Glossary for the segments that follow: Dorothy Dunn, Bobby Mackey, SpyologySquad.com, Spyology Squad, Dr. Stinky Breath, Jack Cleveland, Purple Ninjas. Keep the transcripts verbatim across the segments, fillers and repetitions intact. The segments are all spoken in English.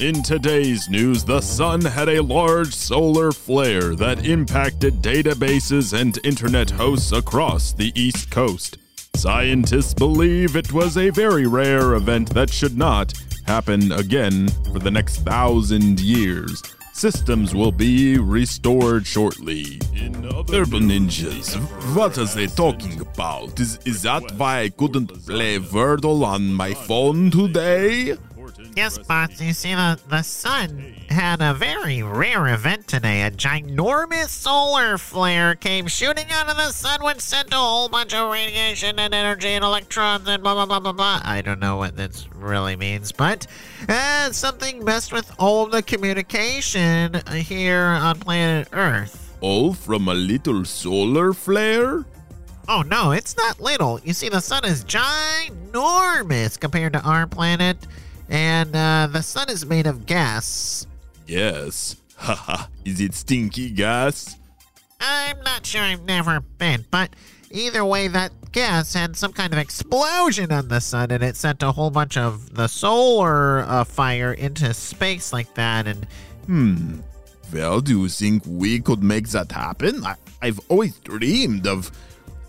In today's news, the sun had a large solar flare that impacted databases and internet hosts across the East Coast. Scientists believe it was a very rare event that should not happen again for the next thousand years. Systems will be restored shortly. Purple Ninjas, what are they talking about? Is, is that why I couldn't play Wordle on my phone today? Yes, bots, you see, the, the sun had a very rare event today. A ginormous solar flare came shooting out of the sun, which sent a whole bunch of radiation and energy and electrons and blah, blah, blah, blah, blah. I don't know what that really means, but uh, something messed with all the communication here on planet Earth. All from a little solar flare? Oh, no, it's not little. You see, the sun is ginormous compared to our planet. And uh, the sun is made of gas. Yes. Haha. Is it stinky gas? I'm not sure. I've never been. But either way, that gas had some kind of explosion on the sun, and it sent a whole bunch of the solar uh, fire into space like that. And hmm. Well, do you think we could make that happen? I- I've always dreamed of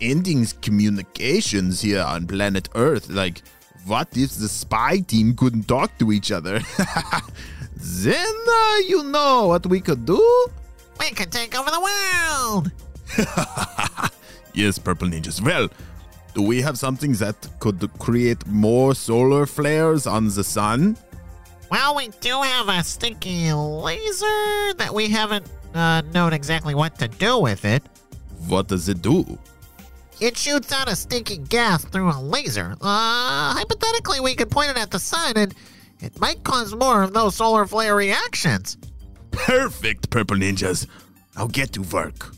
ending communications here on planet Earth, like. What if the spy team couldn't talk to each other? Then uh, you know what we could do? We could take over the world! Yes, Purple Ninjas. Well, do we have something that could create more solar flares on the sun? Well, we do have a stinky laser that we haven't uh, known exactly what to do with it. What does it do? It shoots out a stinky gas through a laser. Uh, hypothetically, we could point it at the sun, and it might cause more of those solar flare reactions. Perfect, Purple Ninjas. I'll get to work.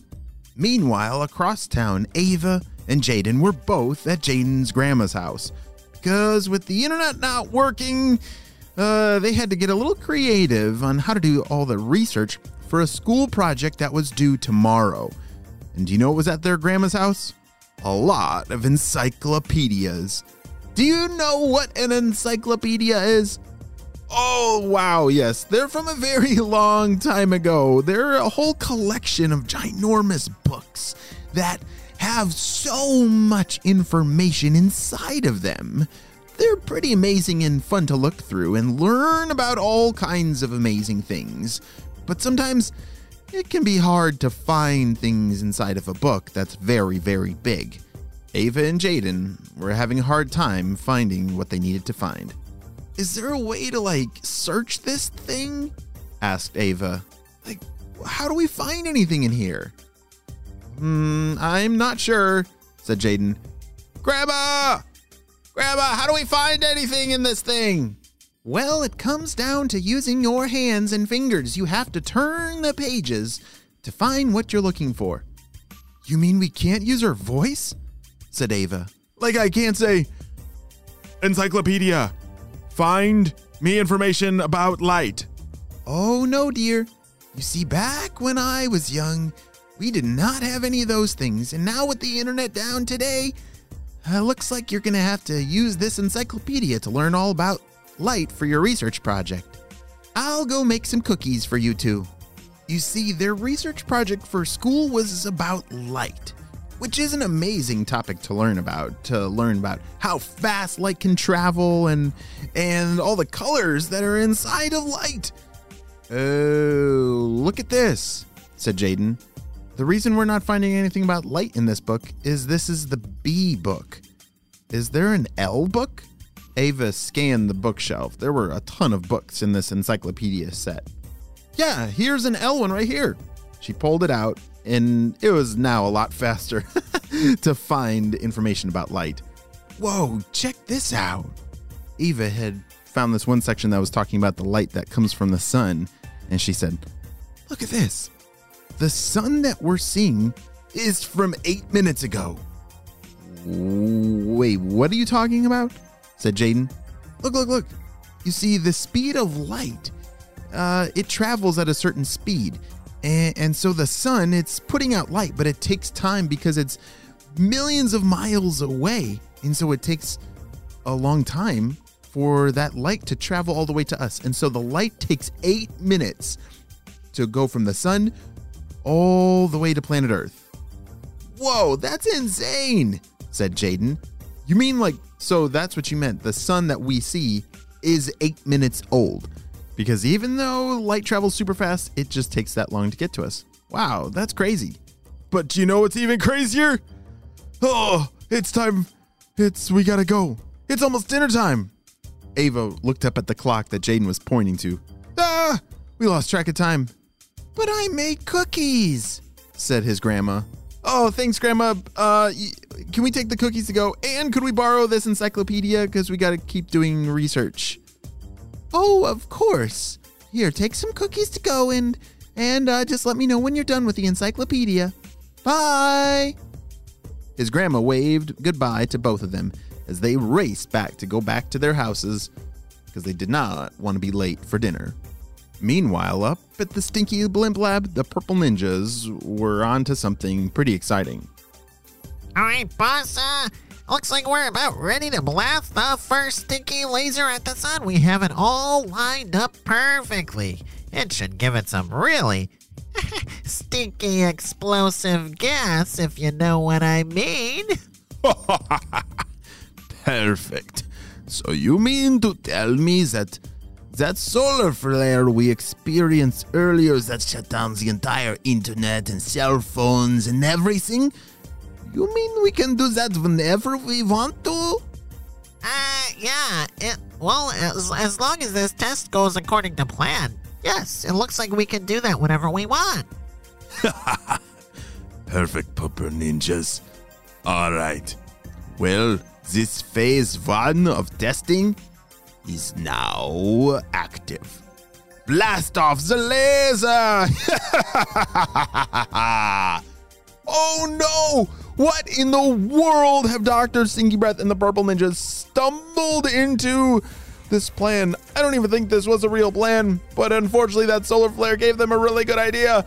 Meanwhile, across town, Ava and Jaden were both at Jaden's grandma's house. Because with the internet not working, uh, they had to get a little creative on how to do all the research for a school project that was due tomorrow. And do you know what was at their grandma's house? A lot of encyclopedias. Do you know what an encyclopedia is? Oh, wow, yes. They're from a very long time ago. They're a whole collection of ginormous books that have so much information inside of them. They're pretty amazing and fun to look through and learn about all kinds of amazing things. But sometimes it can be hard to find things inside of a book that's very, very big. Ava and Jaden were having a hard time finding what they needed to find. Is there a way to, like, search this thing? Asked Ava. Like, how do we find anything in here? Hmm, I'm not sure, said Jaden. Grandma! Grandma, how do we find anything in this thing? Well, it comes down to using your hands and fingers. You have to turn the pages to find what you're looking for. You mean we can't use our voice? Said Ava. Like I can't say, encyclopedia, find me information about light. Oh no, dear. You see, back when I was young, we did not have any of those things. And now with the internet down today, uh, looks like you're going to have to use this encyclopedia to learn all about light for your research project. I'll go make some cookies for you two. You see, their research project for school was about light, which is an amazing topic to learn about, to learn about how fast light can travel and and all the colors that are inside of light. Oh, look at this, said Jaden. The reason we're not finding anything about light in this book is this is the B book. Is there an L book? Ava scanned the bookshelf. There were a ton of books in this encyclopedia set. Yeah, here's an L one right here. She pulled it out, and it was now a lot faster to find information about light. Whoa, check this out. Ava had found this one section that was talking about the light that comes from the sun, and she said, look at this. The sun that we're seeing is from eight minutes ago. Wait, what are you talking about? Said Jaden. Look, look, look. You see, the speed of light, uh, it travels at a certain speed. And, and so the sun, it's putting out light, but it takes time because it's millions of miles away. And so it takes a long time for that light to travel all the way to us. And so the light takes eight minutes to go from the sun all the way to planet Earth. Whoa, that's insane, said Jaden. You mean like, so that's what you meant. The sun that we see is eight minutes old. Because even though light travels super fast, it just takes that long to get to us. Wow, that's crazy. But you know what's even crazier? Oh, it's time. It's, we gotta go. It's almost dinner time. Ava looked up at the clock that Jaden was pointing to. Ah, we lost track of time. But I made cookies, said his grandma. Oh, thanks, Grandma. Uh, can we take the cookies to go? And could we borrow this encyclopedia? Because we got to keep doing research. Oh, of course. Here, take some cookies to go and and uh, just let me know when you're done with the encyclopedia. Bye. His grandma waved goodbye to both of them as they raced back to go back to their houses because they did not want to be late for dinner. Meanwhile, up at the Stinky Blimp Lab, the Purple Ninjas were on to something pretty exciting. All right, boss, uh, looks like we're about ready to blast the first Stinky laser at the sun. We have it all lined up perfectly. It should give it some really stinky explosive gas, if you know what I mean. Perfect. So you mean to tell me that that solar flare we experienced earlier that shut down the entire internet and cell phones and everything? You mean we can do that whenever we want to? Uh, yeah. It, well, as, as long as this test goes according to plan. Yes, it looks like we can do that whenever we want. Perfect, Purple Ninjas. All right. Well, this phase one of testing is now active. Blast off the laser! Oh no! What in the world have Doctor Stinky Breath and the Purple Ninjas stumbled into this plan? I don't even think this was a real plan, but unfortunately that solar flare gave them a really good idea.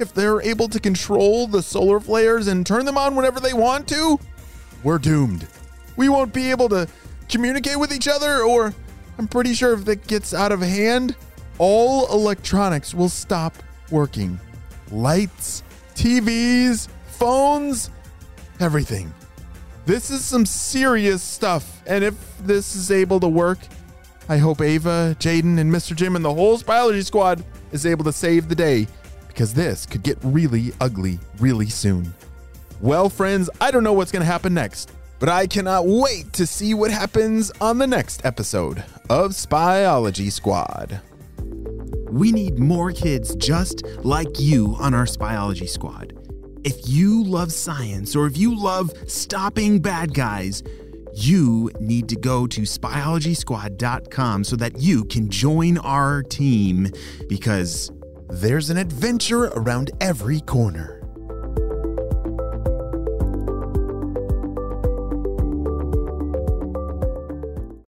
If they're able to control the solar flares and turn them on whenever they want to, we're doomed. We won't be able to communicate with each other, or I'm pretty sure if that gets out of hand, all electronics will stop working. Lights, T Vs, phones, everything. This is some serious stuff. And if this is able to work, I hope Ava, Jaden, and Mister Jim and the whole Spyology Squad is able to save the day, because this could get really ugly really soon. Well, friends, I don't know what's going to happen next, but I cannot wait to see what happens on the next episode of Spyology Squad. We need more kids just like you on our Spyology Squad. If you love science or if you love stopping bad guys, you need to go to Spyology Squad dot com so that you can join our team, because there's an adventure around every corner.